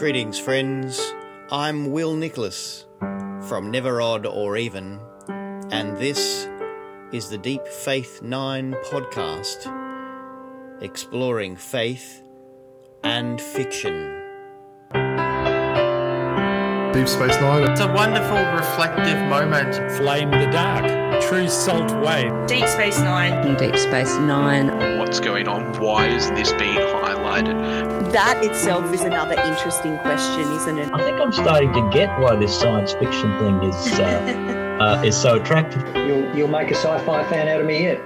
Greetings, friends. I'm Will Nicholas from Never Odd or Even, and this is the Deep Faith Nine podcast, exploring faith and fiction. Deep Space Nine. It's a wonderful, reflective moment. Flame the dark. True salt way. Deep Space Nine. Deep Space Nine. What's going on? Why is this being highlighted? That itself is another interesting question, isn't it? I think I'm starting to get why this science fiction thing is so attractive. You'll make a sci-fi fan out of me yet.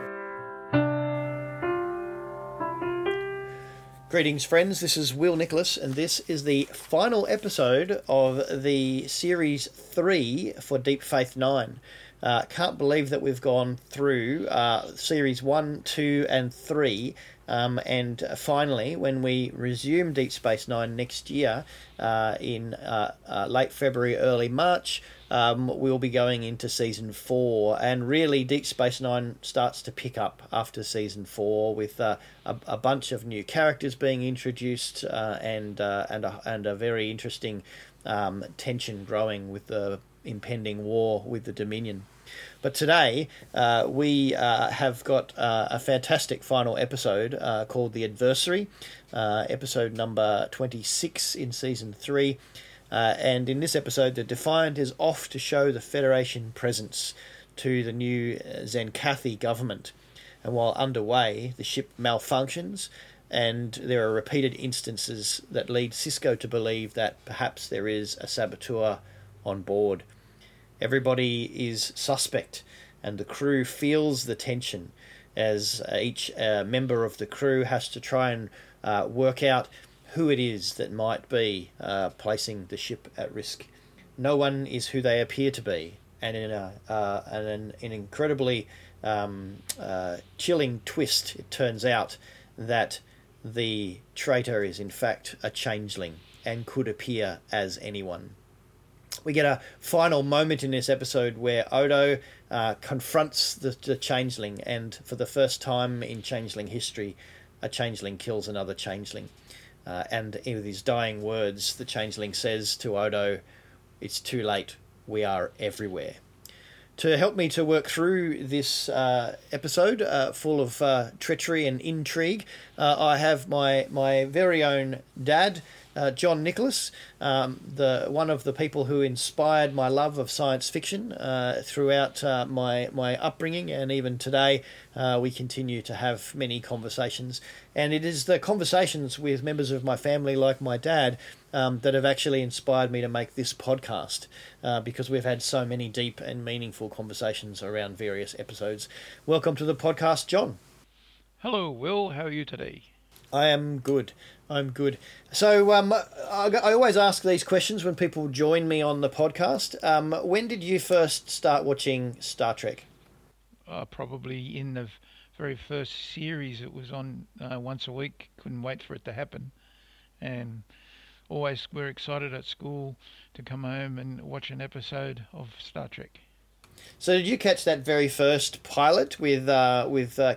Greetings, friends. This is Will Nicholas, and this is the final episode of the Series 3 for Deep Faith 9. Can't believe that we've gone through Series 1, 2, and 3. And finally, when we resume Deep Space Nine next year in late February, early March, we'll be going into Season 4. And really, Deep Space Nine starts to pick up after Season 4 with a bunch of new characters being introduced and a very interesting tension growing with the impending war with the Dominion. But today we have got a fantastic final episode called The Adversary, episode number 26 in Season 3. And in this episode, the Defiant is off to show the Federation presence to the new Zenkethi government. And while underway, the ship malfunctions, and there are repeated instances that lead Sisko to believe that perhaps there is a saboteur on board. Everybody is suspect, and the crew feels the tension as each member of the crew has to try and work out who it is that might be placing the ship at risk. No one is who they appear to be, and in an incredibly chilling twist, it turns out that the traitor is in fact a changeling and could appear as anyone. We get a final moment in this episode where Odo confronts the changeling, and for the first time in changeling history, a changeling kills another changeling. And with his dying words, the changeling says to Odo, "It's too late. We are everywhere." To help me to work through this episode full of treachery and intrigue, I have my very own dad, John Nicholas, one of the people who inspired my love of science fiction throughout my upbringing, and even today we continue to have many conversations. And it is the conversations with members of my family, like my dad, that have actually inspired me to make this podcast, because we've had so many deep and meaningful conversations around various episodes. Welcome to the podcast, John. Hello, Will. How are you today? I am good. I'm good. So I always ask these questions when people join me on the podcast. When did you first start watching Star Trek? Probably in the very first series. It was on once a week. Couldn't wait for it to happen. And always were excited at school to come home and watch an episode of Star Trek. So did you catch that very first pilot with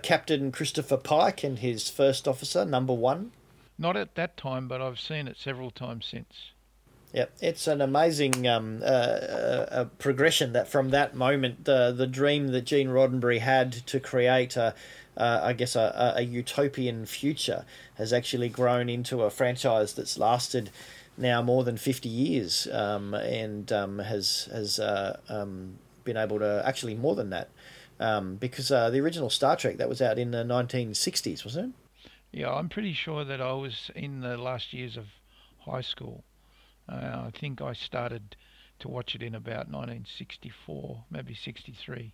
Captain Christopher Pike and his first officer, Number One? Not at that time, but I've seen it several times since. Yep, it's an amazing progression that from that moment, the dream that Gene Roddenberry had to create a utopian future has actually grown into a franchise that's lasted now more than 50 years and has been able to, actually more than that, because the original Star Trek, that was out in the 1960s, wasn't it? Yeah, I'm pretty sure that I was in the last years of high school. I think I started to watch it in about 1964, maybe 63.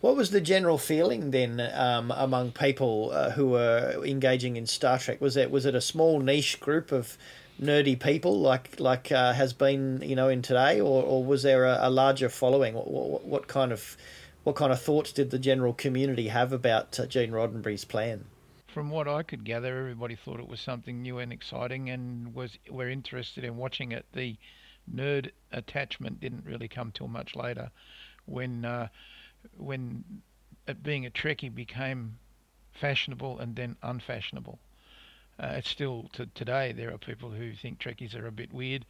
What was the general feeling then among people who were engaging in Star Trek? Was it a small niche group of nerdy people like has been, you know, in today, or was there a larger following? What kind of thoughts did the general community have about Gene Roddenberry's plan? From what I could gather, everybody thought it was something new and exciting, and were interested in watching it. The nerd attachment didn't really come till much later, when being a Trekkie became fashionable and then unfashionable. It's still today there are people who think Trekkies are a bit weird,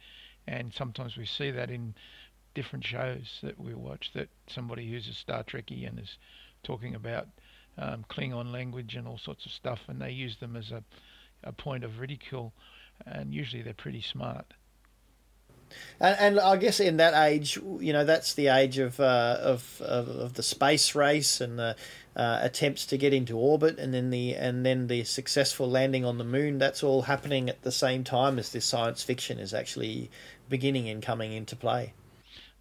and sometimes we see that in different shows that we watch, that somebody who's a Star Trekkie and is talking about Klingon language and all sorts of stuff, and they use them as a point of ridicule, and usually they're pretty smart. And I guess in that age, you know, that's the age of the space race and the attempts to get into orbit, and then the successful landing on the moon. That's all happening at the same time as this science fiction is actually beginning and coming into play.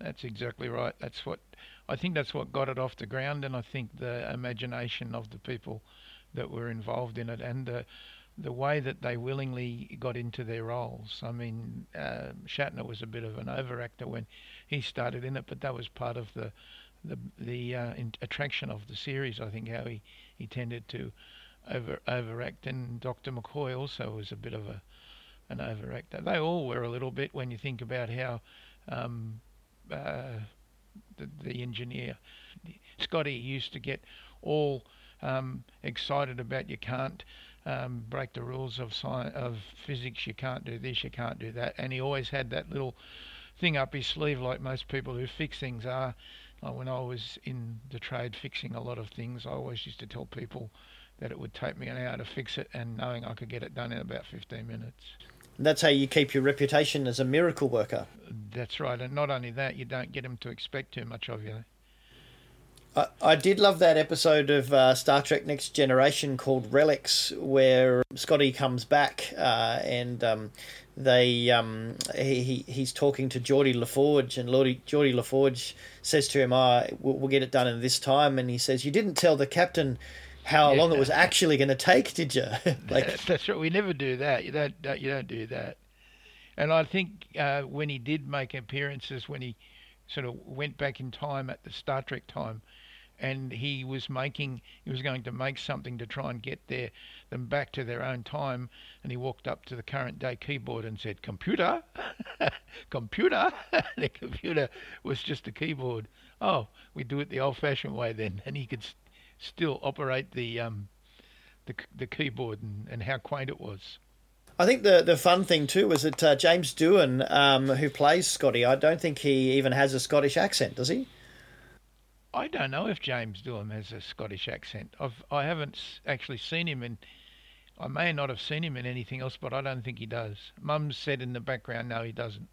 That's exactly right. That's what I think. That's what got it off the ground, and I think the imagination of the people that were involved in it, and the way that they willingly got into their roles. I mean, Shatner was a bit of an overactor when he started in it, but that was part of the attraction of the series, I think, how he tended to overact. And Dr. McCoy also was a bit of an overactor. They all were a little bit, when you think about how the engineer Scotty used to get all excited about, you can't break the rules of science, of physics, you can't do this, you can't do that, and he always had that little thing up his sleeve, like most people who fix things are. Like when I was in the trade fixing a lot of things, I always used to tell people that it would take me an hour to fix it, and knowing I could get it done in about 15 minutes. That's how you keep your reputation as a miracle worker. That's right. And not only that, you don't get them to expect too much of you. I did love that episode of Star Trek Next Generation called Relics, where Scotty comes back he's talking to Geordi La Forge, and Geordi La Forge says to him, we'll get it done in this time, and he says, you didn't tell the captain how long it was actually going to take, did you? That's right. We never do that. You don't do that. And I think when he did make appearances, when he sort of went back in time at the Star Trek time, and he was going to make something to try and get them back to their own time, and he walked up to the current day keyboard and said, "Computer, computer." The computer was just a keyboard. Oh, we do it the old-fashioned way then, and he could still operate the keyboard, and how quaint it was. I think the fun thing too was that James Doohan, who plays Scotty, I don't think he even has a Scottish accent, does he? I don't know if James Doohan has a Scottish accent. I haven't actually seen him, and I may not have seen him in anything else, but I don't think he does. Mum said in the background, no, he doesn't.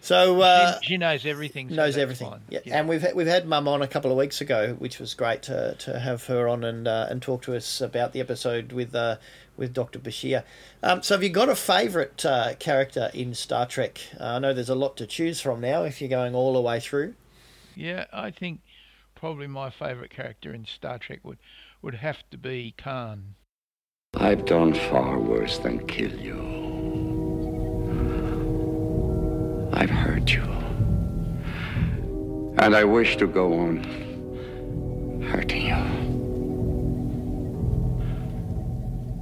So she knows everything. Knows everything. Yeah. And we've had Mum on a couple of weeks ago, which was great to have her on and talk to us about the episode with Dr. Bashir. So have you got a favourite character in Star Trek? I know there's a lot to choose from now if you're going all the way through. Yeah, I think probably my favourite character in Star Trek would have to be Khan. I've done far worse than kill you. I've hurt you. And I wish to go on hurting you.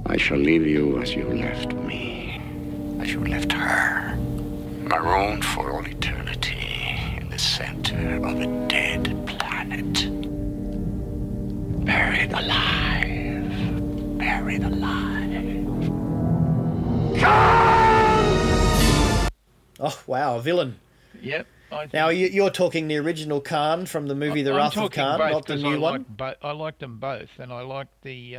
I shall leave you as you left me, as you left her, marooned for all eternity in the center of a dead planet. Buried alive, buried alive. Khan! Oh, wow, a villain. Yep. Now, you're talking the original Khan from the movie The Wrath of Khan, not the new one? I liked them both, and I liked the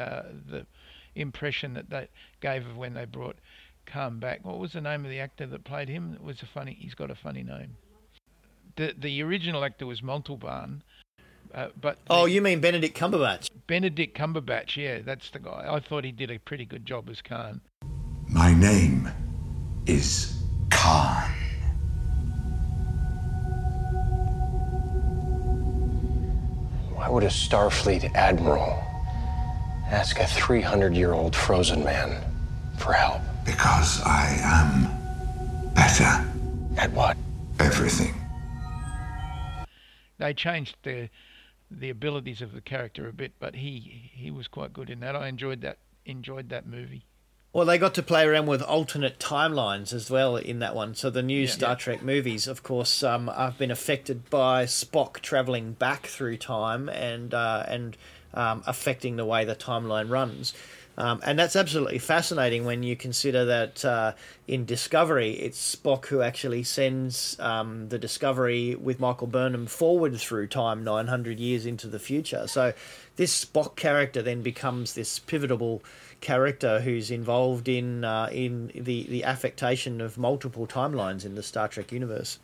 impression that they gave of when they brought Khan back. What was the name of the actor that played him? It was he's got a funny name. The original actor was Montalban, but you mean Benedict Cumberbatch? Benedict Cumberbatch, yeah, that's the guy. I thought he did a pretty good job as Khan. My name is Khan. Why would a Starfleet admiral ask a 300-year-old frozen man for help? Because I am better. At what? Everything. They changed the abilities of the character a bit, but he was quite good in that. I enjoyed that movie. Well, they got to play around with alternate timelines as well in that one. So the new Star Trek movies, of course, have been affected by Spock travelling back through time and affecting the way the timeline runs. And that's absolutely fascinating when you consider that in Discovery, it's Spock who actually sends the Discovery with Michael Burnham forward through time 900 years into the future. So this Spock character then becomes this pivotal character who's involved in the affectation of multiple timelines in the Star Trek universe.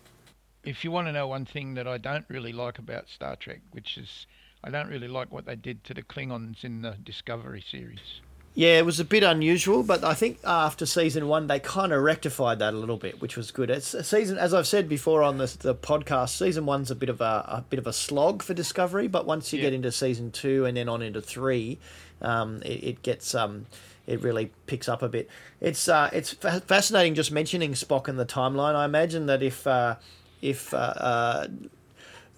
If you want to know one thing that I don't really like about Star Trek, which is I don't really like what they did to the Klingons in the Discovery series. Yeah, it was a bit unusual, but I think after season one, they kind of rectified that a little bit, which was good. It's a season, as I've said before on the podcast, season one's a bit of a slog for Discovery, but once you get into season two and then on into three, it really picks up a bit. It's fascinating just mentioning Spock and the timeline. I imagine that if the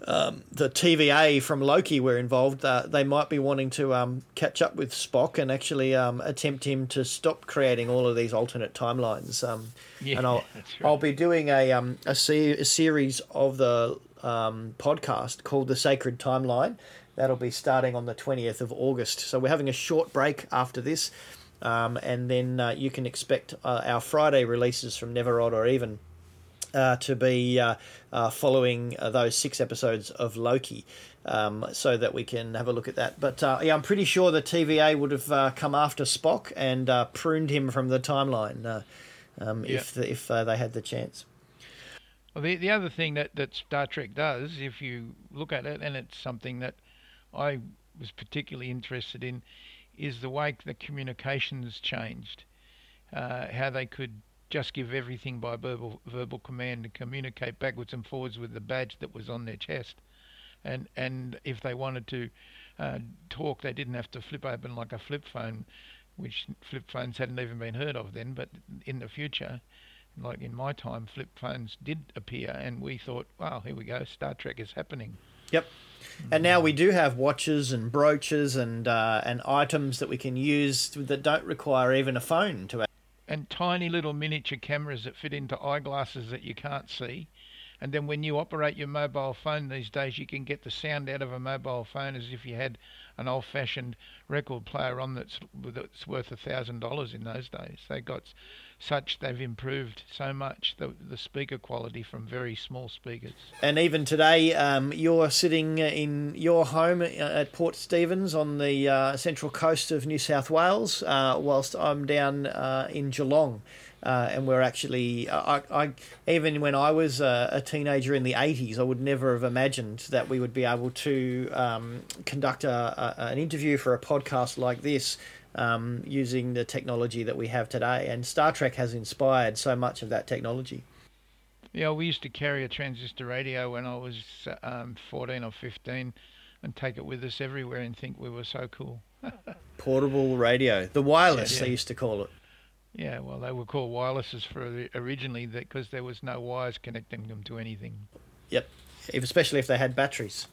TVA from Loki were involved, they might be wanting to catch up with Spock and actually attempt him to stop creating all of these alternate timelines. And I'll be doing a series of the podcast called The Sacred Timeline. That'll be starting on the 20th of August. So we're having a short break after this, and then you can expect our Friday releases from Never Odd or Even. To be following those 6 episodes of Loki so that we can have a look at that. But I'm pretty sure the TVA would have come after Spock and pruned him from the timeline if they had the chance. Well, the other thing that Star Trek does, if you look at it, and it's something that I was particularly interested in, is the way the communications changed, how they could just give everything by verbal command and communicate backwards and forwards with the badge that was on their chest. And if they wanted to talk, they didn't have to flip open like a flip phone, which flip phones hadn't even been heard of then. But in the future, like in my time, flip phones did appear, and we thought, wow, here we go, Star Trek is happening. Yep. And now we do have watches and brooches and items that we can use that don't require even a phone to. And tiny little miniature cameras that fit into eyeglasses that you can't see. And then when you operate your mobile phone these days, you can get the sound out of a mobile phone as if you had an old-fashioned record player on that's worth $1,000 in those days. They've improved so much, the speaker quality from very small speakers. And even today, you're sitting in your home at Port Stephens on the central coast of New South Wales, whilst I'm down in Geelong. And we're actually, even when I was a teenager in the 80s, I would never have imagined that we would be able to conduct an interview for a podcast like this using the technology that we have today. And Star Trek has inspired so much of that technology. Yeah, we used to carry a transistor radio when I was 14 or 15 and take it with us everywhere and think we were so cool. Portable radio, the wireless they used to call it. Yeah, well, they were called wirelesses originally because there was no wires connecting them to anything. Yep, especially if they had batteries.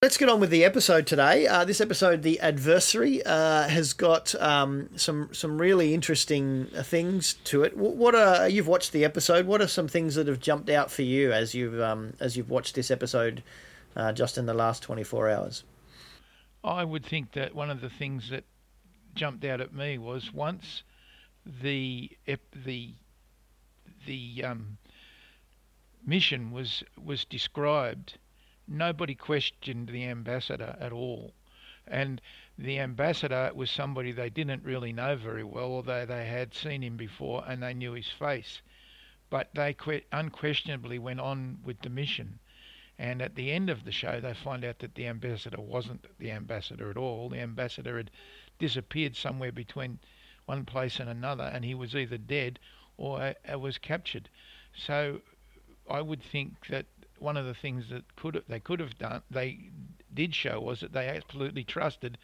Let's get on with the episode today. This episode, The Adversary, has got some really interesting things to it. You've watched the episode. What are some things that have jumped out for you as you've watched this episode just in the last 24 hours? I would think that one of the things that jumped out at me was once the mission was described, nobody questioned the ambassador at all, and the ambassador was somebody they didn't really know very well, although they had seen him before and they knew his face, but they unquestionably went on with the mission. And at the end of the show, they find out that the ambassador wasn't the ambassador at all. The ambassador had disappeared somewhere between one place and another, and he was either dead or was captured. So I would think that one of the things that they did show was that they absolutely trusted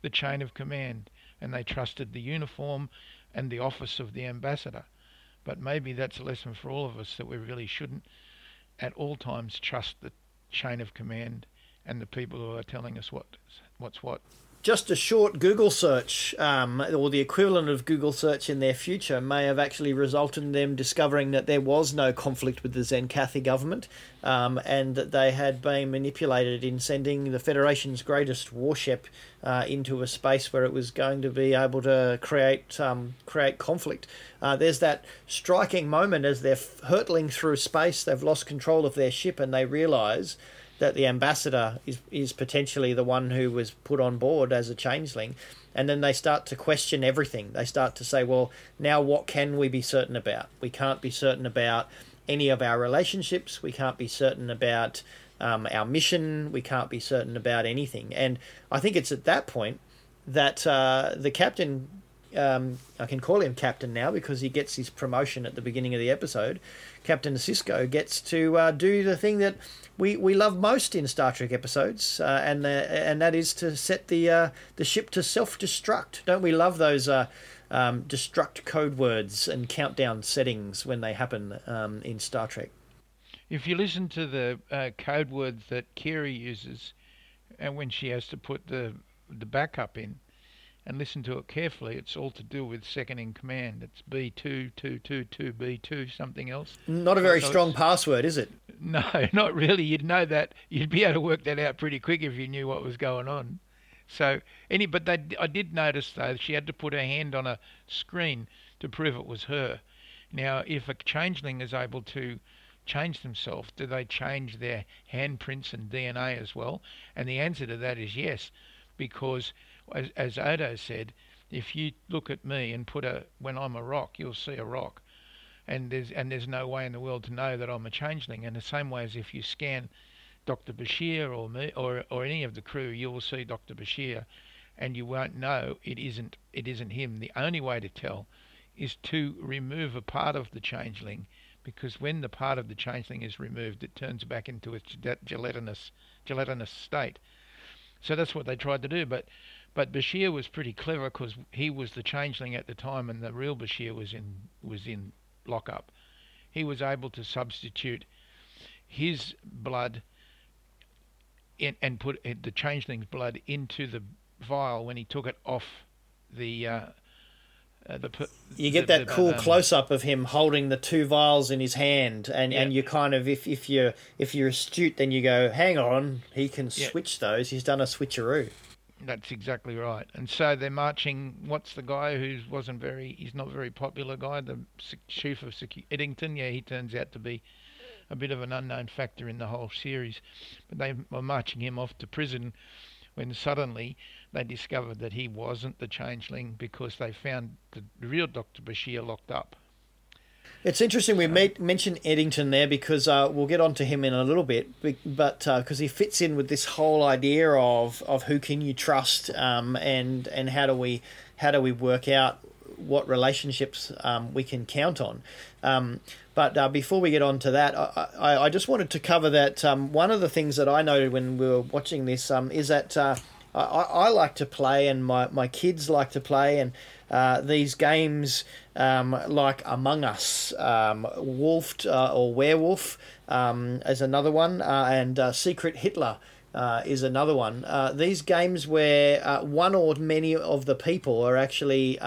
the chain of command, and they trusted the uniform and the office of the ambassador. But maybe that's a lesson for all of us, that we really shouldn't at all times trust the chain of command and the people who are telling us what's what. just a short Google search, or the equivalent of Google search in their future, may have actually resulted in them discovering that there was no conflict with the Zenkethi government, and that they had been manipulated in sending the Federation's greatest warship into a space where it was going to be able to create conflict. There's that striking moment as they're hurtling through space, they've lost control of their ship, and they realise that the ambassador is potentially the one who was put on board as a changeling. And then they start to question everything. They start to say, well, now what can we be certain about? We can't be certain about any of our relationships. We can't be certain about our mission. We can't be certain about anything. And I think it's at that point that the captain, I can call him captain now because he gets his promotion at the beginning of the episode, Captain Sisko gets to do the thing that we love most in Star Trek episodes, and that is to set the ship to self-destruct. Don't we love those destruct code words and countdown settings when they happen in Star Trek? If you listen to the code words that Kira uses, and when she has to put the backup in, and listen to it carefully, it's all to do with second in command. It's B2, 2, 2, 2, B2, something else. Not a very strong password, is it? No, not really. You'd know that. You'd be able to work that out pretty quick if you knew what was going on. I did notice, though, she had to put her hand on a screen to prove it was her. Now, if a changeling is able to change themselves, do they change their handprints and DNA as well? And the answer to that is yes, because as Odo said, if you look at me and when I'm a rock, you'll see a rock, and there's no way in the world to know that I'm a changeling. In the same way as if you scan Dr. Bashir or me or any of the crew, you will see Dr. Bashir, and you won't know it isn't him. The only way to tell is to remove a part of the changeling, because when the part of the changeling is removed, it turns back into its gelatinous state. So that's what they tried to do, But Bashir was pretty clever because he was the changeling at the time, and the real Bashir was in lockup. He was able to substitute his blood and put the changeling's blood into the vial when he took it off the. You get that cool close-up of him holding the two vials in his hand, and you kind of, if you're astute, then you go, hang on, he can switch those. He's done a switcheroo. That's exactly right. And so they're marching. What's the guy he's not a very popular guy, the chief of Eddington? Yeah, he turns out to be a bit of an unknown factor in the whole series. But they were marching him off to prison when suddenly they discovered that he wasn't the changeling, because they found the real Dr. Bashir locked up. It's interesting we mention Eddington there, because we'll get on to him in a little bit, but because he fits in with this whole idea of who can you trust, and how do we work out what relationships we can count on. But before we get on to that, I just wanted to cover that one of the things that I noted when we were watching this is that I like to play, and my kids like to play, and these games like Among Us, Wolfed or Werewolf is another one, and Secret Hitler is another one. These games where one or many of the people are actually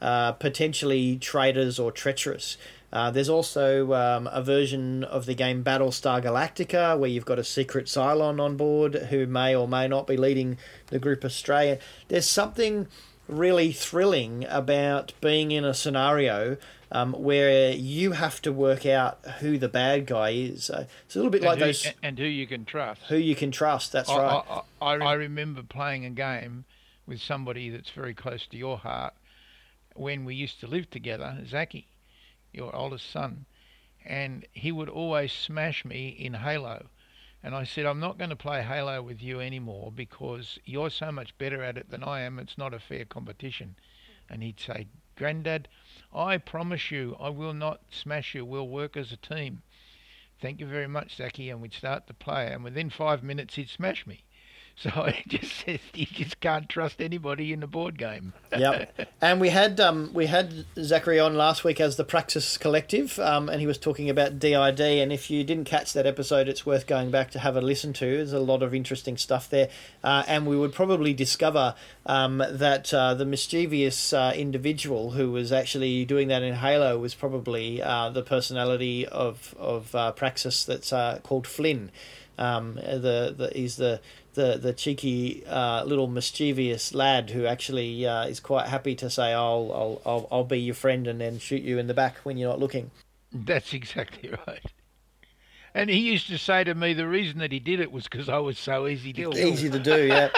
potentially traitors or treacherous. There's also a version of the game Battlestar Galactica, where you've got a secret Cylon on board who may or may not be leading the group astray. There's something really thrilling about being in a scenario where you have to work out who the bad guy is. It's a little bit like those... And who you can trust. Who you can trust, that's right. I remember playing a game with somebody that's very close to your heart when we used to live together, Zaki, your oldest son, and he would always smash me in Halo. And I said, I'm not going to play Halo with you anymore because you're so much better at it than I am. It's not a fair competition. And he'd say, Grandad, I promise you I will not smash you. We'll work as a team. Thank you very much, Zaki. And we'd start to play. And within 5 minutes, he'd smash me. So it just says you just can't trust anybody in the board game. Yep. And we had Zachary on last week as the Praxis Collective, and he was talking about DID. And if you didn't catch that episode, it's worth going back to have a listen to. There's a lot of interesting stuff there. And we would probably discover that the mischievous individual who was actually doing that in Halo was probably the personality of Praxis that's called Flynn. He's the cheeky little mischievous lad who actually is quite happy to say, oh, I'll be your friend and then shoot you in the back when you're not looking. That's exactly right. And he used to say to me the reason that he did it was because I was so easy to do. Easy to do, yeah.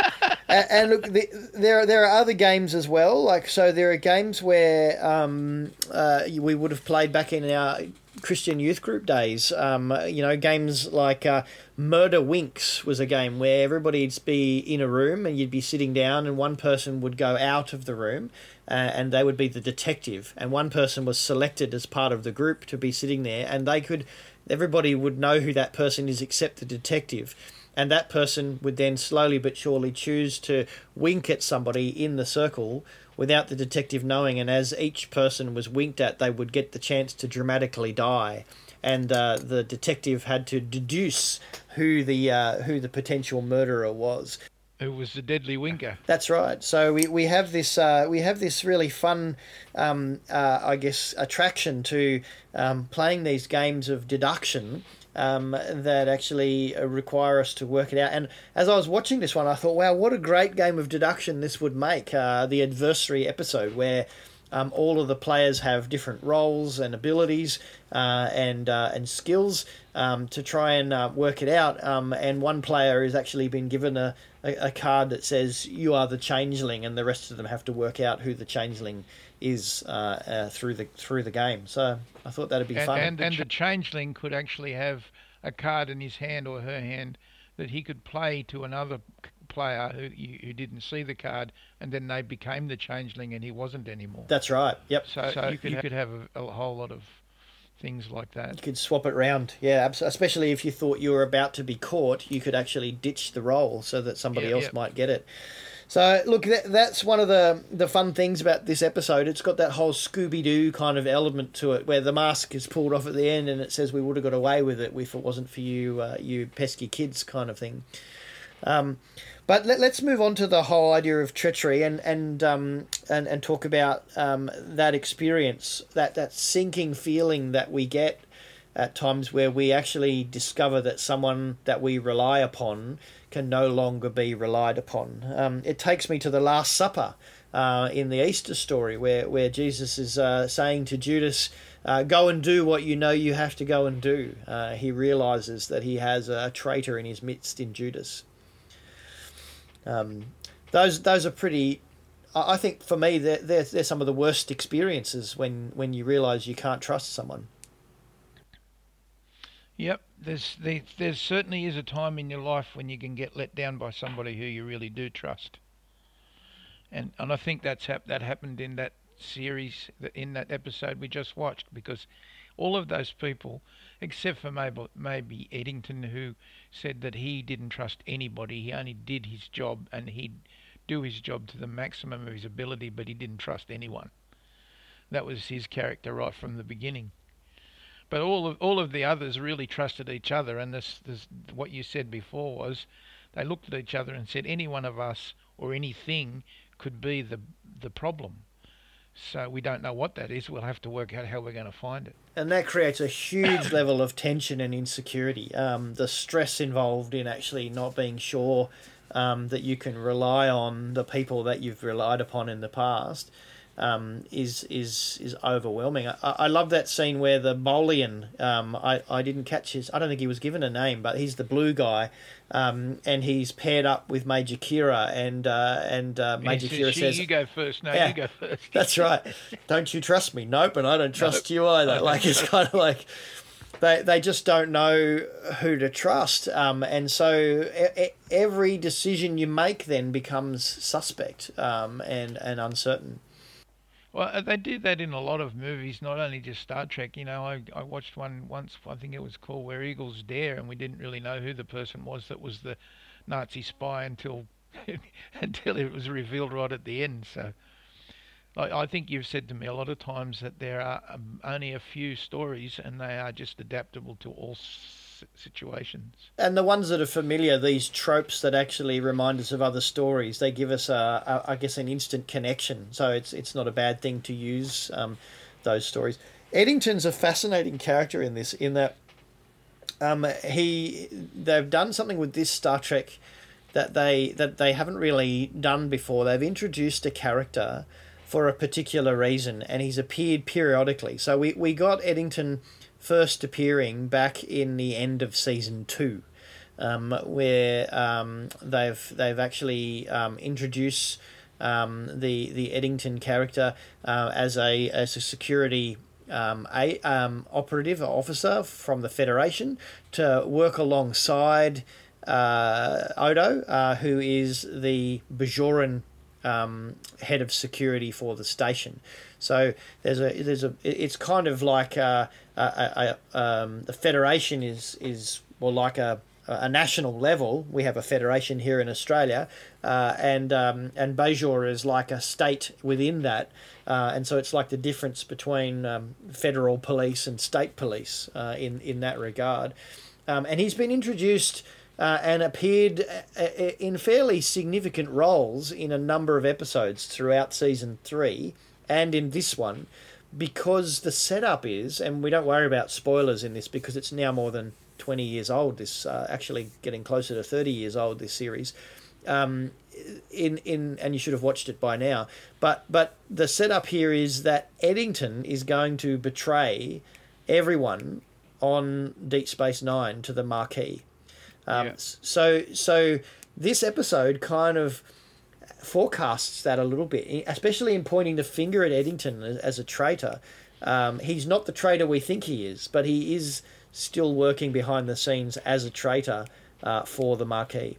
And look, there are other games as well. Like, so there are games where we would have played back in our Christian youth group days. Games like Murder Winks was a game where everybody'd be in a room and you'd be sitting down and one person would go out of the room and they would be the detective, and one person was selected as part of the group to be sitting there, and everybody would know who that person is except the detective. And that person would then slowly but surely choose to wink at somebody in the circle without the detective knowing. And as each person was winked at, they would get the chance to dramatically die. And the detective had to deduce who the potential murderer was. Who was the deadly winker? That's right. So we have this really fun, attraction to playing these games of deduction. That actually require us to work it out. And as I was watching this one, I thought, wow, what a great game of deduction this would make, the Adversary episode, where all of the players have different roles and abilities and skills to try and work it out. And one player has actually been given a card that says, you are the changeling, and the rest of them have to work out who the changeling is through the game. So I thought that'd be fun. And the changeling could actually have a card in his hand or her hand that he could play to another player who didn't see the card, and then they became the changeling and he wasn't anymore. That's right. Yep. So you could have a whole lot of things like that. You could swap it round. Yeah, especially if you thought you were about to be caught, you could actually ditch the role so that somebody else might get it. So, look, that's one of the fun things about this episode. It's got that whole Scooby-Doo kind of element to it, where the mask is pulled off at the end and it says we would have got away with it if it wasn't for you, you pesky kids kind of thing. But let's move on to the whole idea of treachery and talk about that experience, that sinking feeling that we get at times where we actually discover that someone that we rely upon can no longer be relied upon. It takes me to the Last Supper in the Easter story where Jesus is saying to Judas, go and do what you know you have to go and do. He realizes that he has a traitor in his midst in Judas. Those are pretty... I think for me they're some of the worst experiences when you realize you can't trust someone. Yep, there certainly is a time in your life when you can get let down by somebody who you really do trust, and I think that happened in that series, in that episode we just watched, because all of those people, except for maybe Eddington, who said that he didn't trust anybody, he only did his job and he'd do his job to the maximum of his ability, but he didn't trust anyone. That was his character right from the beginning. But all of the others really trusted each other, and this what you said before was, they looked at each other and said, any one of us or anything could be the problem. So we don't know what that is. We'll have to work out how we're going to find it. And that creates a huge level of tension and insecurity. The stress involved in actually not being sure that you can rely on the people that you've relied upon in the past. Is overwhelming. I love that scene where the Bolian, I didn't catch his, I don't think he was given a name, but he's the blue guy, and he's paired up with Major Kira, and Major Kira says, you go first. No, yeah, you go first. That's right. Don't you trust me? Nope. And I don't trust you either. Like, it's kind of like they just don't know who to trust. And so every decision you make then becomes suspect, and uncertain. Well, they do that in a lot of movies, not only just Star Trek. You know, I watched one once, I think it was called Where Eagles Dare, and we didn't really know who the person was that was the Nazi spy until it was revealed right at the end. So I think you've said to me a lot of times that there are only a few stories and they are just adaptable to all situations. And the ones that are familiar, these tropes that actually remind us of other stories, they give us, I guess, an instant connection. So it's not a bad thing to use those stories. Eddington's a fascinating character in this, in that they've done something with this Star Trek that they haven't really done before. They've introduced a character for a particular reason, and he's appeared periodically. So we got Eddington first appearing back in the end of season 2, where they've actually introduced the Eddington character as a security operative or officer from the Federation to work alongside Odo, who is the Bajoran head of security for the station. So it's kind of like the Federation is more like a national level. We have a Federation here in Australia, and Bajor is like a state within that, and so it's like the difference between federal police and state police in that regard. And he's been introduced and appeared in fairly significant roles in a number of episodes throughout season 3 and in this one, because the setup is, and we don't worry about spoilers in this because it's now more than 20 years old, this actually getting closer to 30 years old, this series, and you should have watched it by now, but the setup here is that Eddington is going to betray everyone on Deep Space Nine to the Maquis. So this episode kind of forecasts that a little bit, especially in pointing the finger at Eddington as a traitor. He's not the traitor we think he is, but he is still working behind the scenes as a traitor for the Maquis.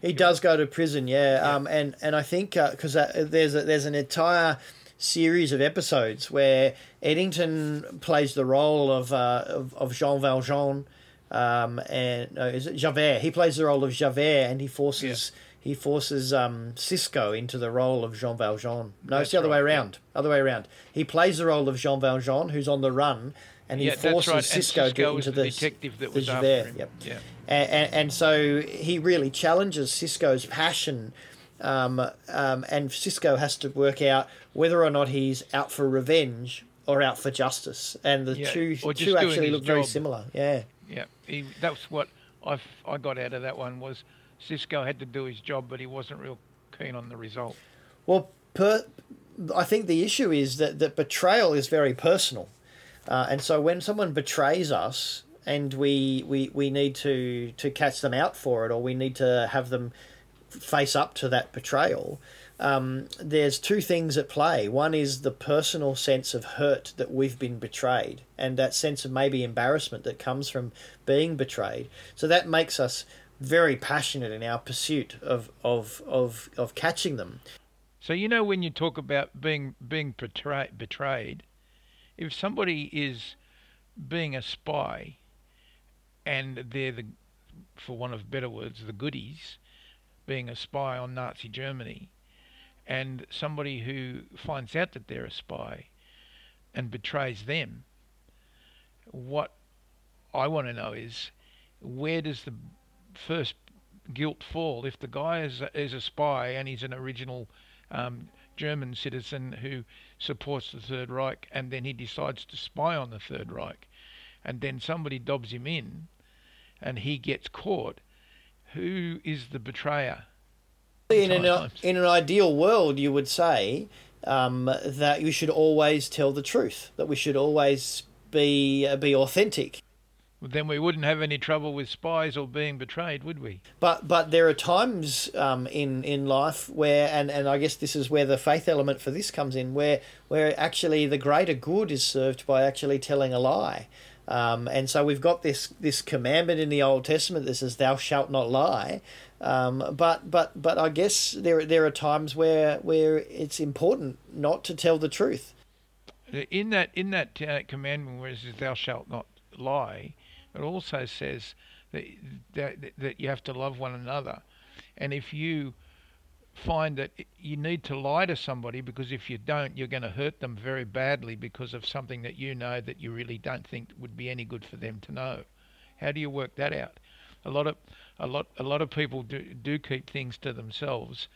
He does go to prison, yeah. And I think because there's an entire series of episodes where Eddington plays the role of Jean Valjean, and is it Javert? He plays the role of Javert, and he forces Sisko into the role of Jean Valjean. No, it's the other way around. Yeah. Other way around. He plays the role of Jean Valjean, who's on the run. And he forces Sisko to into the detective that was there. After him. Yep. Yeah. And so he really challenges Sisko's passion, and Sisko has to work out whether or not he's out for revenge or out for justice. And the two actually look very similar. Yeah. Yeah. That's what I got out of that one, was Sisko had to do his job, but he wasn't real keen on the result. Well, I think the issue is that betrayal is very personal. And so when someone betrays us and we need to catch them out for it, or we need to have them face up to that betrayal, there's two things at play. One is the personal sense of hurt that we've been betrayed, and that sense of maybe embarrassment that comes from being betrayed. So that makes us very passionate in our pursuit of catching them. So when you talk about being betrayed, if somebody is being a spy and they're, for want of better words, the goodies, being a spy on Nazi Germany, and somebody who finds out that they're a spy and betrays them, what I want to know is, where does the first guilt fall? If the guy is a spy and he's an original German citizen who supports the Third Reich, and then he decides to spy on the Third Reich, and then somebody dobs him in and he gets caught, who is the betrayer? In an ideal world, you would say that you should always tell the truth, that we should always be authentic. Well, then we wouldn't have any trouble with spies or being betrayed, would we? But there are times in life where, and I guess this is where the faith element for this comes in, where actually the greater good is served by actually telling a lie. And so we've got this commandment in the Old Testament that says, "Thou shalt not lie." But I guess there are times where it's important not to tell the truth. In that commandment where it says, "Thou shalt not lie," it also says that you have to love one another. And if you find that you need to lie to somebody, because if you don't, you're going to hurt them very badly because of something that you know that you really don't think would be any good for them to know. How do you work that out? A lot of people do keep things to themselves,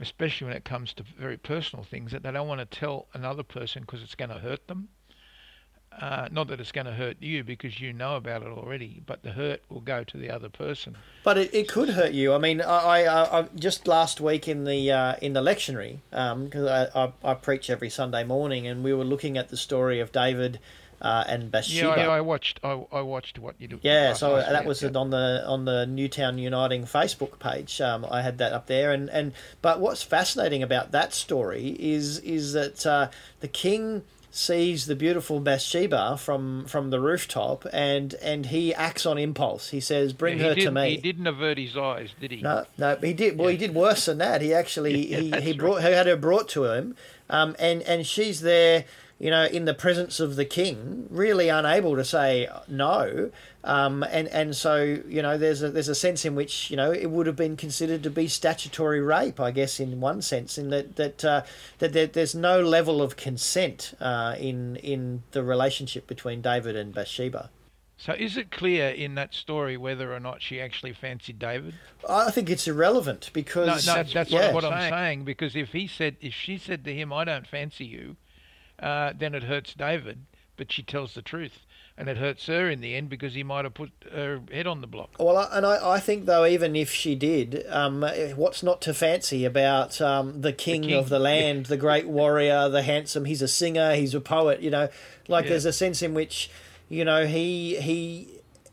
especially when it comes to very personal things that they don't want to tell another person because it's going to hurt them. Not that it's going to hurt you because you know about it already, but the hurt will go to the other person. But it could hurt you. I mean, I just last week in the lectionary, because I preach every Sunday morning, and we were looking at the story of David and Bathsheba. Yeah, I watched what you did. Yeah, so that was on the Newtown Uniting Facebook page. I had that up there, but what's fascinating about that story is that the king sees the beautiful Bathsheba from the rooftop, and he acts on impulse. He says, "Bring her to me." He didn't avert his eyes, did he? No, he did. Well, he did worse than that. He actually had her brought to him, and she's there, you know, in the presence of the king, really unable to say no, and so, you know, there's a sense in which, you know, it would have been considered to be statutory rape, I guess, in one sense, in that there's no level of consent in the relationship between David and Bathsheba. So is it clear in that story whether or not she actually fancied David? I think it's irrelevant because that's what I'm saying. Because if she said to him, "I don't fancy you," then it hurts David, but she tells the truth, and it hurts her in the end because he might have put her head on the block. Well, and I think, though, even if she did, what's not to fancy about the king of the land, the great warrior, the handsome? He's a singer, he's a poet. You know, There's a sense in which, you know, he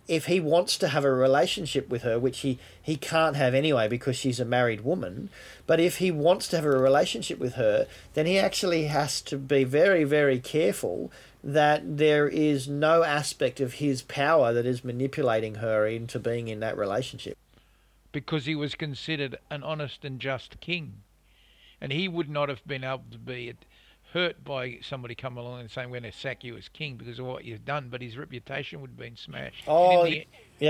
if he wants to have a relationship with her, which he can't have anyway because she's a married woman, but if he wants to have a relationship with her, then he actually has to be very, very careful that there is no aspect of his power that is manipulating her into being in that relationship. Because he was considered an honest and just king. And he would not have been able to be hurt by somebody coming along and saying, "We're going to sack you as king because of what you've done," but his reputation would have been smashed. Oh, yeah,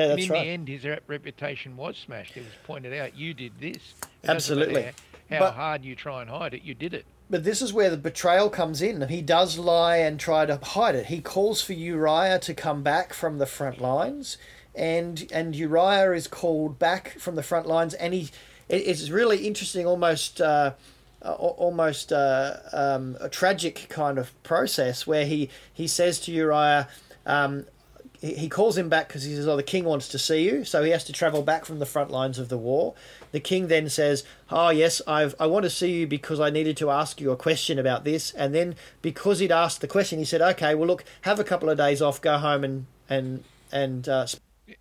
that's right. In the end, his reputation was smashed. It was pointed out, you did this. Absolutely. How hard you try and hide it, you did it. But this is where the betrayal comes in. He does lie and try to hide it. He calls for Uriah to come back from the front lines, and Uriah is called back from the front lines, and it's really interesting, almost a tragic kind of process where he says to Uriah, he calls him back because he says, "Oh, the king wants to see you," so he has to travel back from the front lines of the war. The king then says, "Oh yes, I want to see you because I needed to ask you a question about this," and then because he'd asked the question, he said, "Okay, well look, have a couple of days off, go home and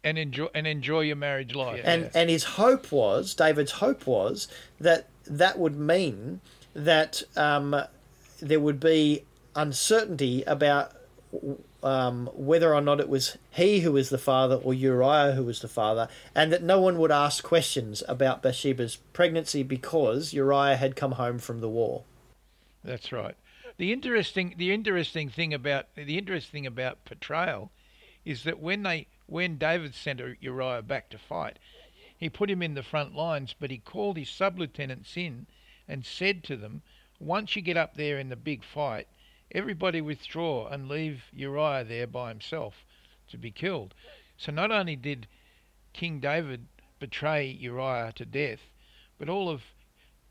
enjoy your marriage life." And his hope was, David's hope was that would mean that there would be uncertainty about whether or not it was he who was the father or Uriah who was the father, and that no one would ask questions about Bathsheba's pregnancy because Uriah had come home from the war. That's right. The interesting thing about portrayal is that when David sent Uriah back to fight, he put him in the front lines, but he called his sub-lieutenants in and said to them, "Once you get up there in the big fight, everybody withdraw and leave Uriah there by himself to be killed." So not only did King David betray Uriah to death, but all of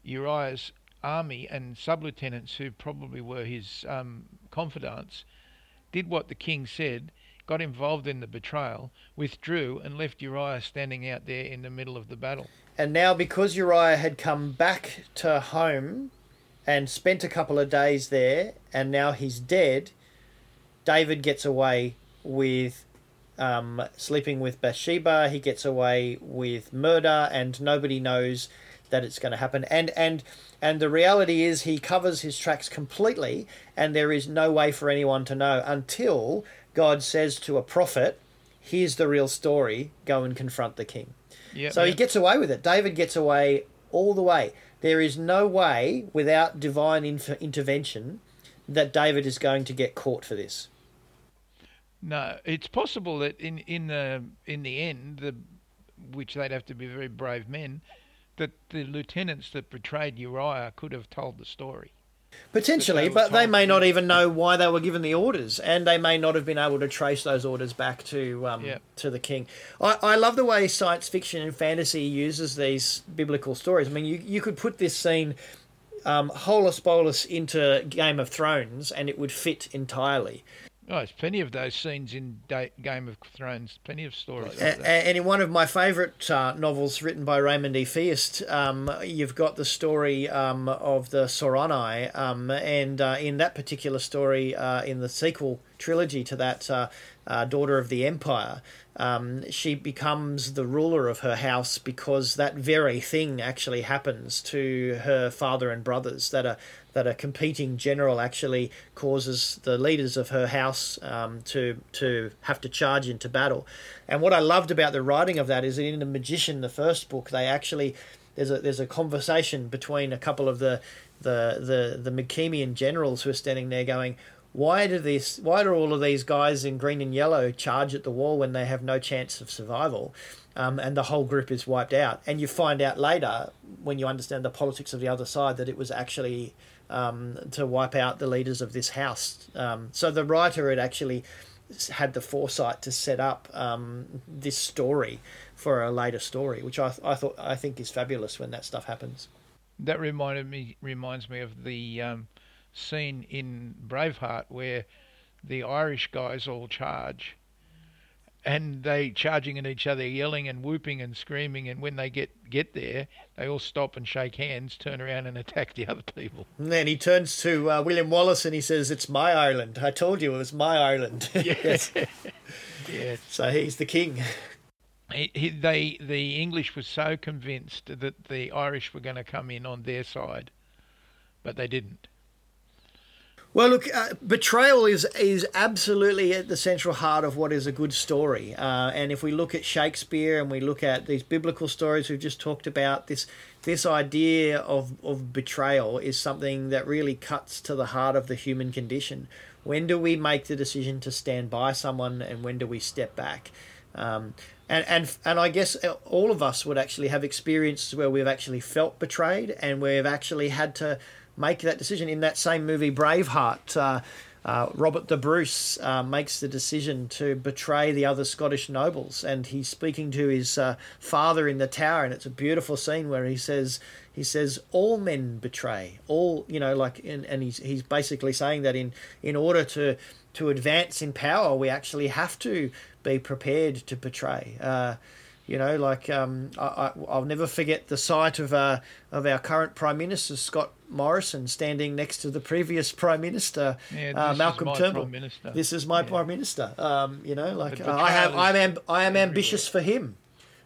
Uriah's army and sub-lieutenants, who probably were his confidants, did what the king said, got involved in the betrayal, withdrew, and left Uriah standing out there in the middle of the battle. And now, because Uriah had come back to home and spent a couple of days there, and now he's dead, David gets away with sleeping with Bathsheba. He gets away with murder, and nobody knows that it's going to happen. And the reality is he covers his tracks completely, and there is no way for anyone to know until God says to a prophet, here's the real story, go and confront the king. Yep, so he gets away with it. David gets away all the way. There is no way without divine intervention that David is going to get caught for this. No, it's possible that in the end, which they'd have to be very brave men, that the lieutenants that betrayed Uriah could have told the story. Potentially, but they may not even know why they were given the orders, and they may not have been able to trace those orders back to the king. I love the way science fiction and fantasy uses these biblical stories. I mean, you could put this scene holus bolus into Game of Thrones, and it would fit entirely. Oh, there's plenty of those scenes in Game of Thrones, plenty of stories. Like that. And in one of my favourite novels written by Raymond E. Fiest, you've got the story of the Soranai, and in that particular story, in the sequel trilogy to that, Daughter of the Empire, she becomes the ruler of her house because that very thing actually happens to her father and brothers, that a competing general actually causes the leaders of her house to have to charge into battle. And what I loved about the writing of that is that in The Magician, the first book, they actually there's a conversation between a couple of the Makemian generals who are standing there going, why do all of these guys in green and yellow charge at the wall when they have no chance of survival? And the whole group is wiped out. And you find out later, when you understand the politics of the other side, that it was actually to wipe out the leaders of this house. So the writer had actually had the foresight to set up this story for a later story, which I think is fabulous when that stuff happens. That reminds me of the... scene in Braveheart where the Irish guys all charge, and they charging at each other, yelling and whooping and screaming, and when they get there, they all stop and shake hands, turn around and attack the other people. And then he turns to William Wallace and he says, "It's my Ireland. I told you it was my Ireland." Yes. Yes. So he's the king. The English were so convinced that the Irish were going to come in on their side, but they didn't. Well, look, betrayal is absolutely at the central heart of what is a good story. And if we look at Shakespeare and we look at these biblical stories we've just talked about, this idea of betrayal is something that really cuts to the heart of the human condition. When do we make the decision to stand by someone, and when do we step back? And I guess all of us would actually have experiences where we've actually felt betrayed and we've actually had to make that decision. In that same movie, Braveheart, Robert the Bruce makes the decision to betray the other Scottish nobles, and he's speaking to his father in the tower, and it's a beautiful scene where he says, "All men betray, all, you know, like," and he's basically saying that in order to advance in power, we actually have to be prepared to betray. You know, like I'll never forget the sight of our current Prime Minister Scott Morrison standing next to the previous Prime Minister, Malcolm Turnbull. This is my Prime Minister. You know, like I am ambitious for him.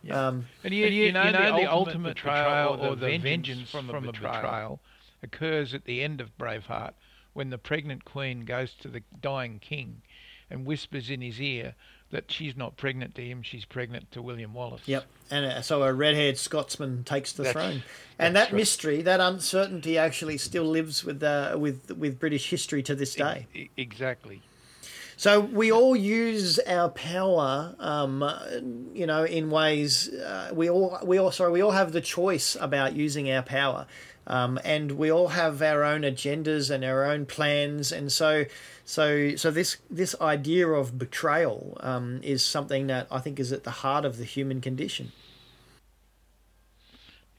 Yeah. And you know the ultimate betrayal or the vengeance from a betrayal occurs at the end of Braveheart, when the pregnant queen goes to the dying king and whispers in his ear that she's not pregnant to him, she's pregnant to William Wallace. Yep, and so a red-haired Scotsman takes the throne. And that mystery, that uncertainty actually still lives with British history to this day. Exactly. So we all use our power, you know, in ways... we all have the choice about using our power. And we all have our own agendas and our own plans, and so this idea of betrayal is something that I think is at the heart of the human condition.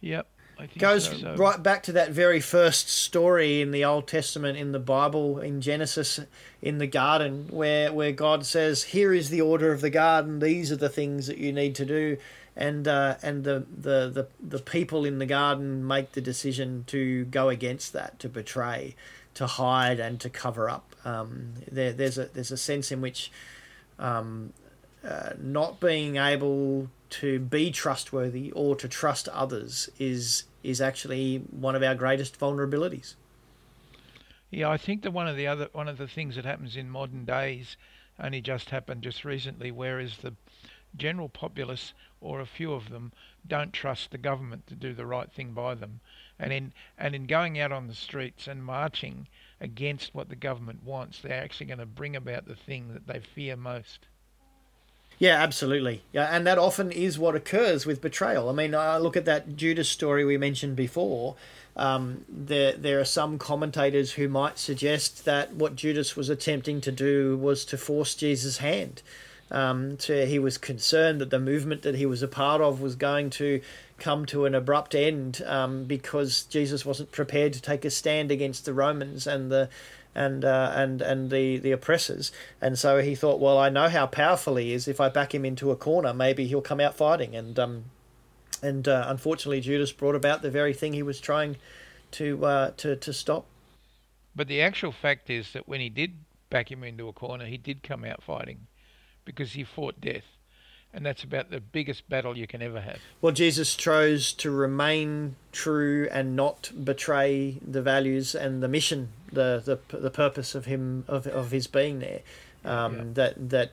Yep, I think goes right back to that very first story in the Old Testament, in the Bible, in Genesis, in the garden, where God says, "Here is the order of the garden. These are the things that you need to do." And the people in the garden make the decision to go against that, to betray, to hide, and to cover up. There's a sense in which not being able to be trustworthy or to trust others is actually one of our greatest vulnerabilities. Yeah, I think that one of the things that happens in modern days only just happened just recently, whereas the general populace, or a few of them, don't trust the government to do the right thing by them. And in going out on the streets and marching against what the government wants, they're actually going to bring about the thing that they fear most. Yeah, absolutely. Yeah, and that often is what occurs with betrayal. I mean, I look at that Judas story we mentioned before. There are some commentators who might suggest that what Judas was attempting to do was to force Jesus' hand. He was concerned that the movement that he was a part of was going to come to an abrupt end because Jesus wasn't prepared to take a stand against the Romans and the oppressors. And so he thought, well, I know how powerful he is. If I back him into a corner, maybe he'll come out fighting. And unfortunately, Judas brought about the very thing he was trying to stop. But the actual fact is that when he did back him into a corner, he did come out fighting, because he fought death. And that's about the biggest battle you can ever have. Well, Jesus chose to remain true and not betray the values and the mission, the purpose of him of his being there. That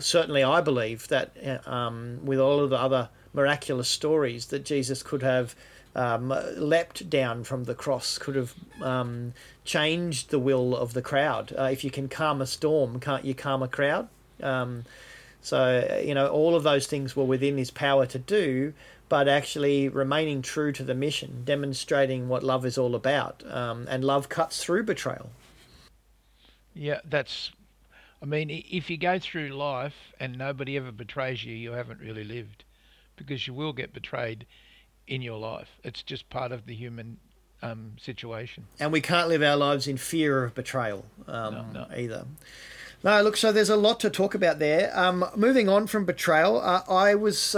certainly I believe that with all of the other miraculous stories that Jesus could have leapt down from the cross, could have changed the will of the crowd. If you can calm a storm, can't you calm a crowd? So, you know, all of those things were within his power to do, but actually remaining true to the mission, demonstrating what love is all about. And love cuts through betrayal. Yeah, if you go through life and nobody ever betrays you, you haven't really lived, because you will get betrayed in your life. It's just part of the human situation. And we can't live our lives in fear of betrayal either. No, look, so there's a lot to talk about there. Moving on from betrayal, I was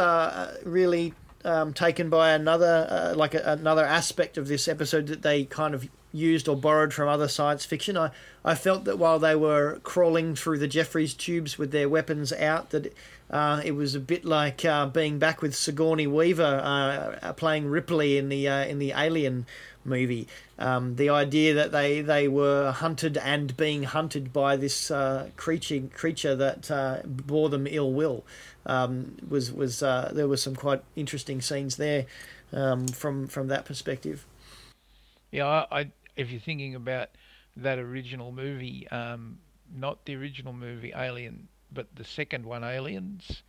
really taken by another aspect of this episode that they kind of used or borrowed from other science fiction. I felt that while they were crawling through the Jeffries tubes with their weapons out, that it was a bit like being back with Sigourney Weaver playing Ripley in the Alien movie. The idea that they were hunted and being hunted by this creature that bore them ill will was there were some quite interesting scenes there from that perspective. Yeah, if you're thinking about that original movie, not the original movie Alien, but the second one, Aliens,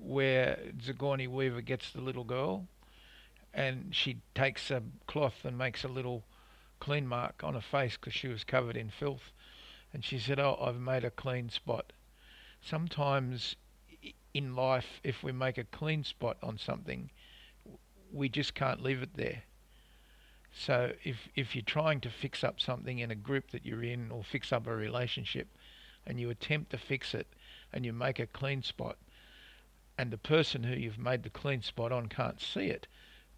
where Sigourney Weaver gets the little girl and she takes a cloth and makes a little clean mark on her face because she was covered in filth. And she said, "Oh, I've made a clean spot." Sometimes in life, if we make a clean spot on something, we just can't leave it there. So if you're trying to fix up something in a group that you're in, or fix up a relationship, and you attempt to fix it and you make a clean spot, and the person who you've made the clean spot on can't see it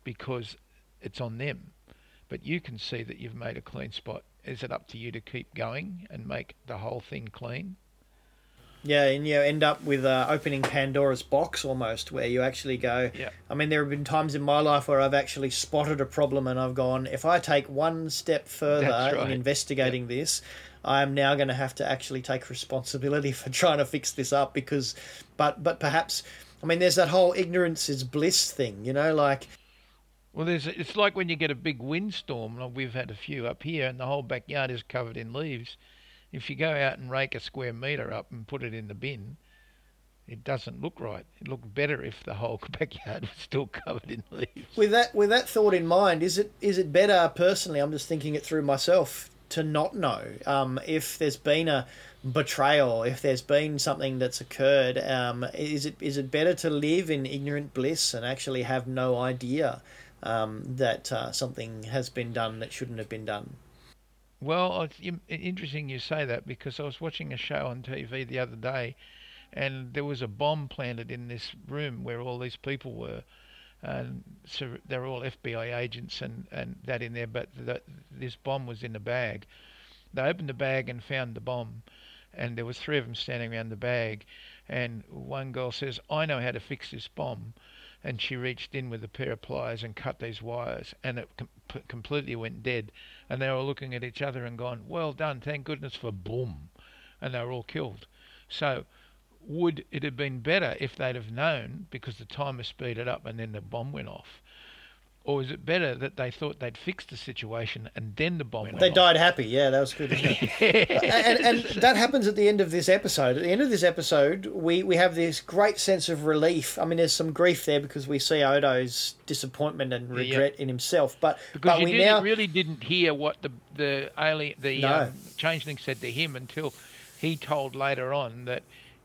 because it's on them, but you can see that you've made a clean spot, is it up to you to keep going and make the whole thing clean? Yeah, and you end up with opening Pandora's box almost, where you actually go... Yeah. I mean, there have been times in my life where I've actually spotted a problem and I've gone, if I take one step further in investigating this, I'm now going to have to actually take responsibility for trying to fix this up because... But perhaps... I mean, there's that whole ignorance is bliss thing, you know, like... Well, it's like when you get a big windstorm, like we've had a few up here, and the whole backyard is covered in leaves. If you go out and rake a square metre up and put it in the bin, it doesn't look right. It looked better if the whole backyard was still covered in leaves. With that thought in mind, is it better, personally, I'm just thinking it through myself, to not know if there's been a betrayal, if there's been something that's occurred? Is it better to live in ignorant bliss and actually have no idea that something has been done that shouldn't have been done? Well, it's interesting you say that, because I was watching a show on TV the other day, and there was a bomb planted in this room where all these people were, and so they're all FBI agents and that in there, but this bomb was in the bag. They opened the bag and found the bomb, and there was three of them standing around the bag, and one girl says, I know how to fix this bomb, and she reached in with a pair of pliers and cut these wires, and it completely went dead, and they were looking at each other and gone, well done, thank goodness for boom, and they were all killed. So would it have been better if they'd have known because the time was speeded up and then the bomb went off? Or is it better that they thought they'd fixed the situation and then the bomb went off? They died happy, yeah, that was good, isn't it? And that happens at the end of this episode. At the end of this episode, we have this great sense of relief. I mean, there's some grief there because we see Odo's disappointment and regret in himself. But we now really didn't hear what the alien, changeling said to him until he told later on that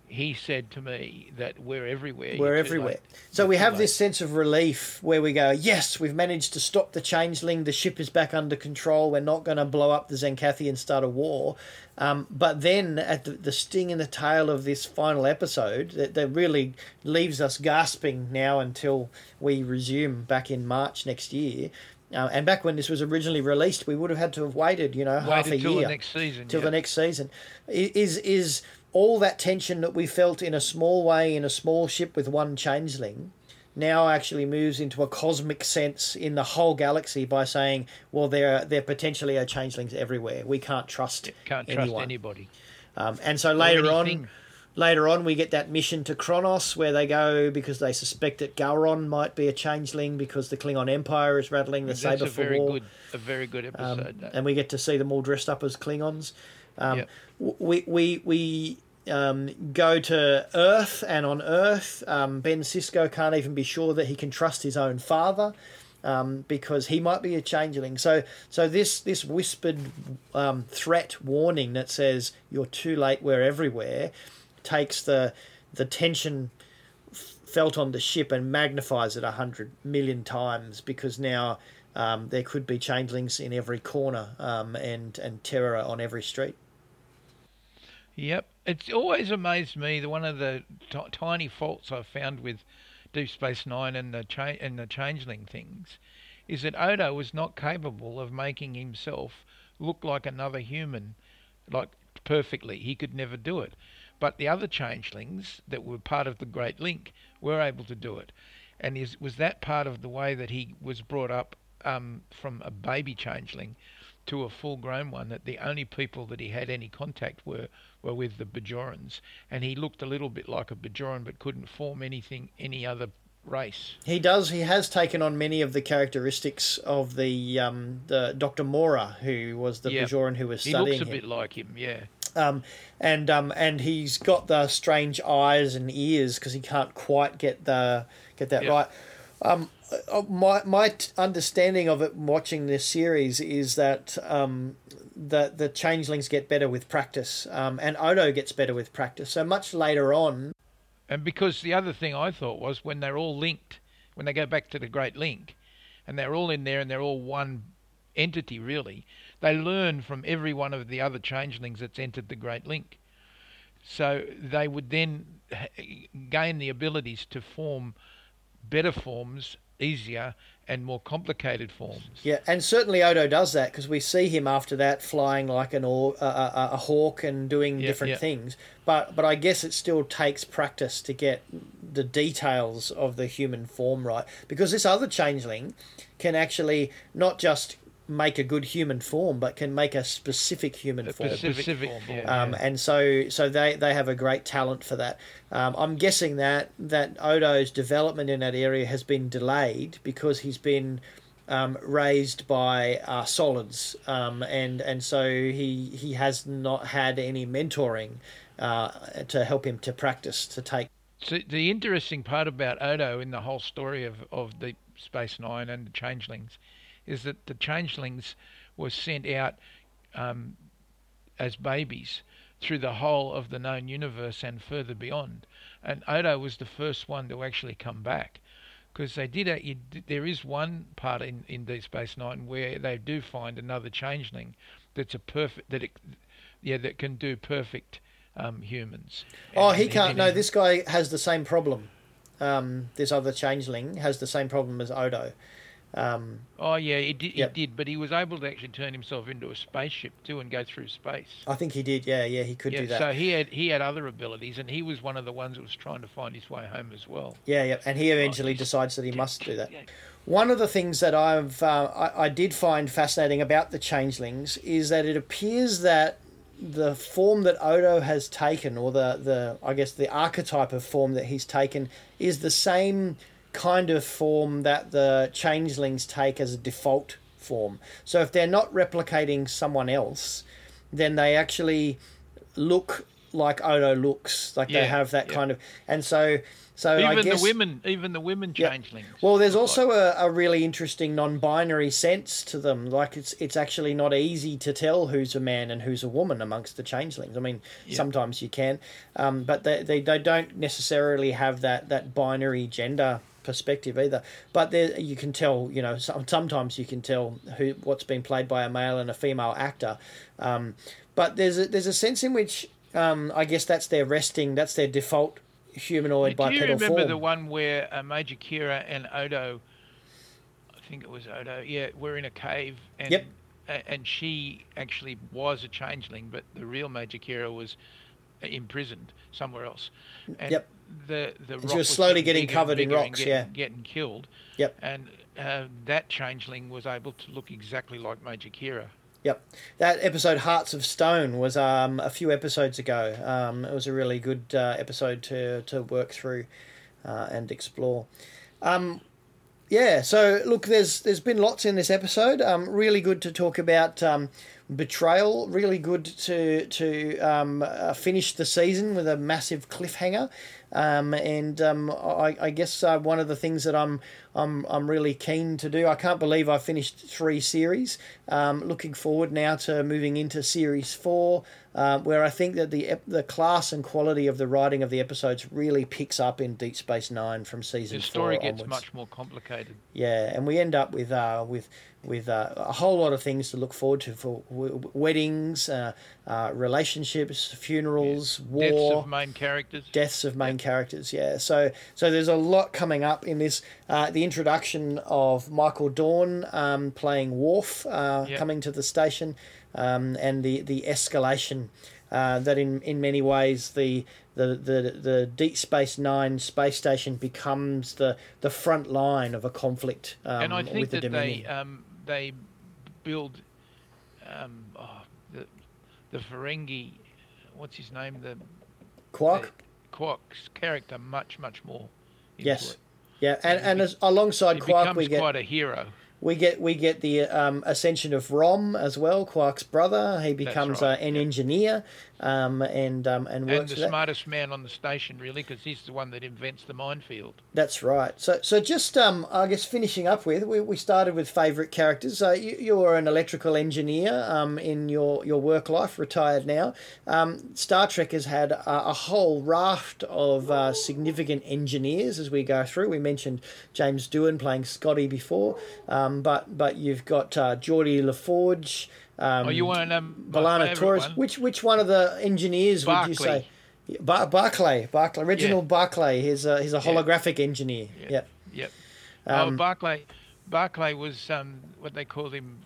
he said to me that we're everywhere. We're everywhere. Like, so we have this sense of relief where we go, yes, we've managed to stop the changeling. The ship is back under control. We're not going to blow up the Zenkethi and start a war. But then at the sting in the tail of this final episode, that really leaves us gasping now until we resume back in March next year. And back when this was originally released, we would have had to have waited, half a year. Till the next season. Till the next season. Is all that tension that we felt in a small way in a small ship with one changeling now actually moves into a cosmic sense in the whole galaxy by saying, well, there potentially are changelings everywhere. We can't trust anybody. And so later on we get that mission to Kronos where they go because they suspect that Gowron might be a changeling because the Klingon Empire is rattling the saber for war. That's a very good episode. And we get to see them all dressed up as Klingons. We go to Earth, and on Earth, Ben Sisko can't even be sure that he can trust his own father because he might be a changeling. So this whispered threat warning that says you're too late, we're everywhere, takes the tension felt on the ship and magnifies it 100 million times because now there could be changelings in every corner and terror on every street. Yep. It's always amazed me that one of the tiny faults I've found with Deep Space Nine and the changeling things is that Odo was not capable of making himself look like another human, like perfectly. He could never do it. But the other changelings that were part of the Great Link were able to do it. And was that part of the way that he was brought up from a baby changeling to a full-grown one, that the only people that he had any contact were with the Bajorans, and he looked a little bit like a Bajoran but couldn't form anything, any other race. He has taken on many of the characteristics of the Dr. Mora, who was the Bajoran who was studying him. He looks a bit like him, yeah. And he's got the strange eyes and ears because he can't quite get that right. My understanding of it watching this series is that the changelings get better with practice and Odo gets better with practice. So much later on. And because the other thing I thought was when they're all linked, when they go back to the Great Link and they're all in there and they're all one entity really, they learn from every one of the other changelings that's entered the Great Link. So they would then gain the abilities to form better forms, easier and more complicated forms. Yeah, and certainly Odo does that because we see him after that flying like a hawk and doing different things. But I guess it still takes practice to get the details of the human form right, because this other changeling can actually not just make a good human form, but can make a specific human form. And so they have a great talent for that. I'm guessing that Odo's development in that area has been delayed because he's been raised by solids, and so he has not had any mentoring to help him to practice to take. So the interesting part about Odo in the whole story of Deep Space Nine and the changelings is that the changelings were sent out as babies through the whole of the known universe and further beyond. And Odo was the first one to actually come back, because there is one part in Deep Space Nine where they do find another changeling that's that can do perfect humans. This guy has the same problem. This other changeling has the same problem as Odo. He did, but he was able to actually turn himself into a spaceship too and go through space. I think he did, yeah, he could do that. So he had other abilities, and he was one of the ones that was trying to find his way home as well. Yeah, and he eventually decides that he must do that. Yeah. One of the things that I did find fascinating about the Changelings is that it appears that the form that Odo has taken, or the archetype of form that he's taken, is the same kind of form that the Changelings take as a default form. So if they're not replicating someone else, then they actually look like Odo looks, they have that kind of, and so even I guess the women Changelings. Well, there's also a really interesting non-binary sense to them. Like it's actually not easy to tell who's a man and who's a woman amongst the Changelings. I mean, sometimes you can, but they don't necessarily have that binary gender perspective either. But there you can tell, sometimes you can tell what's been played by a male and a female actor. But there's a sense in which I guess that's their default humanoid bipedal form. Do you remember the one where Major Kira and Odo, I think it was Odo, were in a cave, and and she actually was a changeling, but the real Major Kira was imprisoned somewhere else. And the she was slowly getting covered in rocks, getting killed. Yep. And that changeling was able to look exactly like Major Kira. Yep. That episode, Hearts of Stone, was a few episodes ago. It was a really good episode to work through and explore. So, look, there's been lots in this episode. Really good to talk about betrayal. Really good to finish the season with a massive cliffhanger. I guess one of the things that I'm really keen to do. I can't believe I finished 3 series. Looking forward now to moving into series 4, where I think that the class and quality of the writing of the episodes really picks up in Deep Space Nine from season 4 onwards. The story gets much more complicated. Yeah, and we end up with a whole lot of things to look forward to, for weddings, relationships, funerals, war, deaths of main characters. So there's a lot coming up in this. The introduction of Michael Dorn playing Worf coming to the station, and the escalation that in many ways the Deep Space Nine space station becomes the front line of a conflict with the Dominion. And I think that they build the Ferengi, what's his name? Quark's character much more. Yes. Yeah, and alongside Quark, we get quite a hero. We get the ascension of Rom as well, Quark's brother. He becomes an engineer, and works. And the smartest man on the station, really, because he's the one that invents the minefield. That's right. So just I guess finishing up with, we started with favourite characters. You were an electrical engineer in your work life, retired now. Star Trek has had a whole raft of significant engineers as we go through. We mentioned James Doohan playing Scotty before. But you've got Geordi La Forge, Balana Torres. One. Which one of the engineers would you say? Barclay. Reginald Barclay. He's a holographic engineer. Yep. Barclay was what they called him,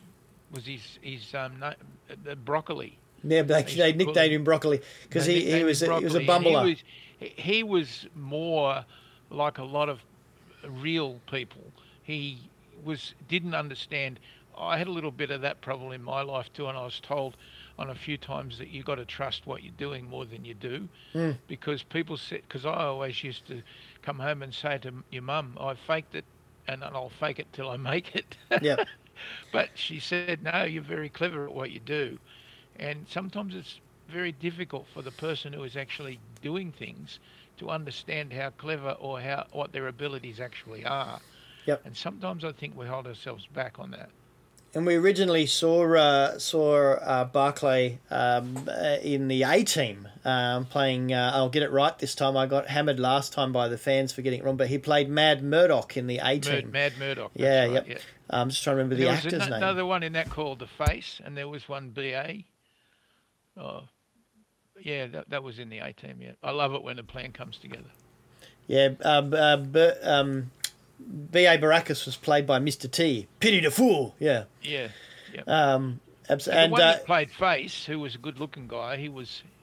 was his broccoli. Yeah, they nicknamed him Broccoli because he was a bumbler. He was more like a lot of real people. Didn't understand. I had a little bit of that problem in my life too, and I was told on a few times that you got to trust what you're doing more than you do, because people said. Because I always used to come home and say to your mum, "I faked it, and I'll fake it till I make it." Yeah. But she said, "No, you're very clever at what you do," and sometimes it's very difficult for the person who is actually doing things to understand how clever or what their abilities actually are. Yep. And sometimes I think we hold ourselves back on that. And we originally saw Barclay in the A-Team playing, I'll get it right this time, I got hammered last time by the fans for getting it wrong, but he played Mad Murdoch in the A-Team. Mad Murdoch, that's right. I'm just trying to remember the actor's name. There was another one in that called The Face, and there was one B.A. Oh, yeah, that was in the A-Team, I love it when the plan comes together. Yeah, B.A. Baracus was played by Mr. T. Pity the fool. Yeah. Yeah. Yeah. And the one that played Face, who was a good-looking guy, he wasn't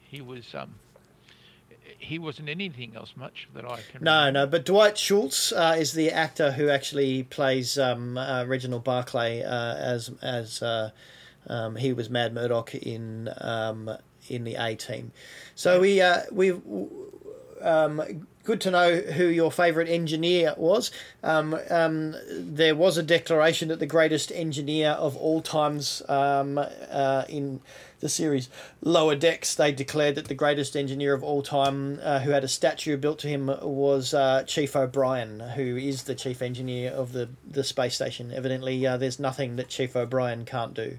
anything else much that I can remember. No, but Dwight Schultz is the actor who actually plays Reginald Barclay as he was Mad Murdoch in the A-Team. So good to know who your favourite engineer was. There was a declaration that the greatest engineer of all times in the series Lower Decks, they declared that the greatest engineer of all time who had a statue built to him was Chief O'Brien, who is the chief engineer of the space station. Evidently, there's nothing that Chief O'Brien can't do.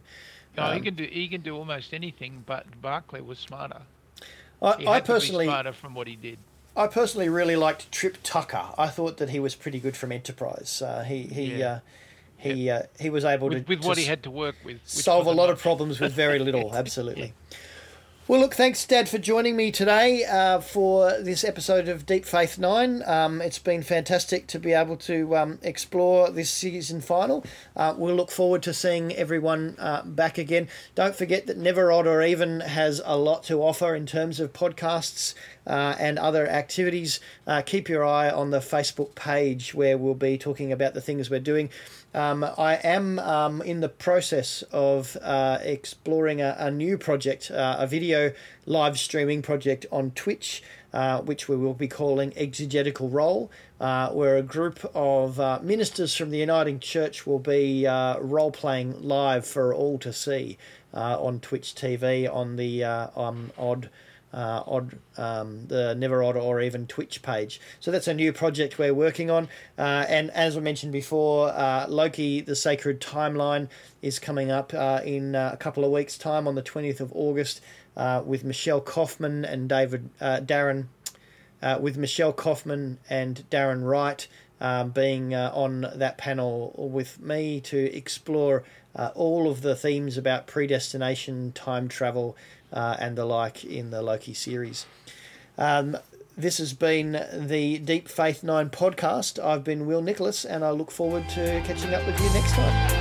He can do almost anything, but Barclay was smarter. He had to be smarter from what he did. I personally really liked Trip Tucker. I thought that he was pretty good from Enterprise. He was able with what he had to work with, solve a lot of problems with very little. Absolutely. Yeah. Well, look, thanks, Dad, for joining me today for this episode of Deep Space Nine. It's been fantastic to be able to explore this season final. We'll look forward to seeing everyone back again. Don't forget that Never Odd or Even has a lot to offer in terms of podcasts and other activities. Keep your eye on the Facebook page where we'll be talking about the things we're doing. I am in the process of exploring a new project, a video live streaming project on Twitch, which we will be calling Exegetical Role, where a group of ministers from the Uniting Church will be role-playing live for all to see on Twitch TV on the the Never Odd or Even Twitch page. So that's a new project we're working on. And as I mentioned before, Loki, the Sacred Timeline is coming up in a couple of weeks' time on the 20th of August with Michelle Kaufman and Darren Wright being on that panel with me to explore all of the themes about predestination, time travel, and the like in the Loki series. This has been the Deep Faith 9 podcast. I've been Will Nicholas, and I look forward to catching up with you next time.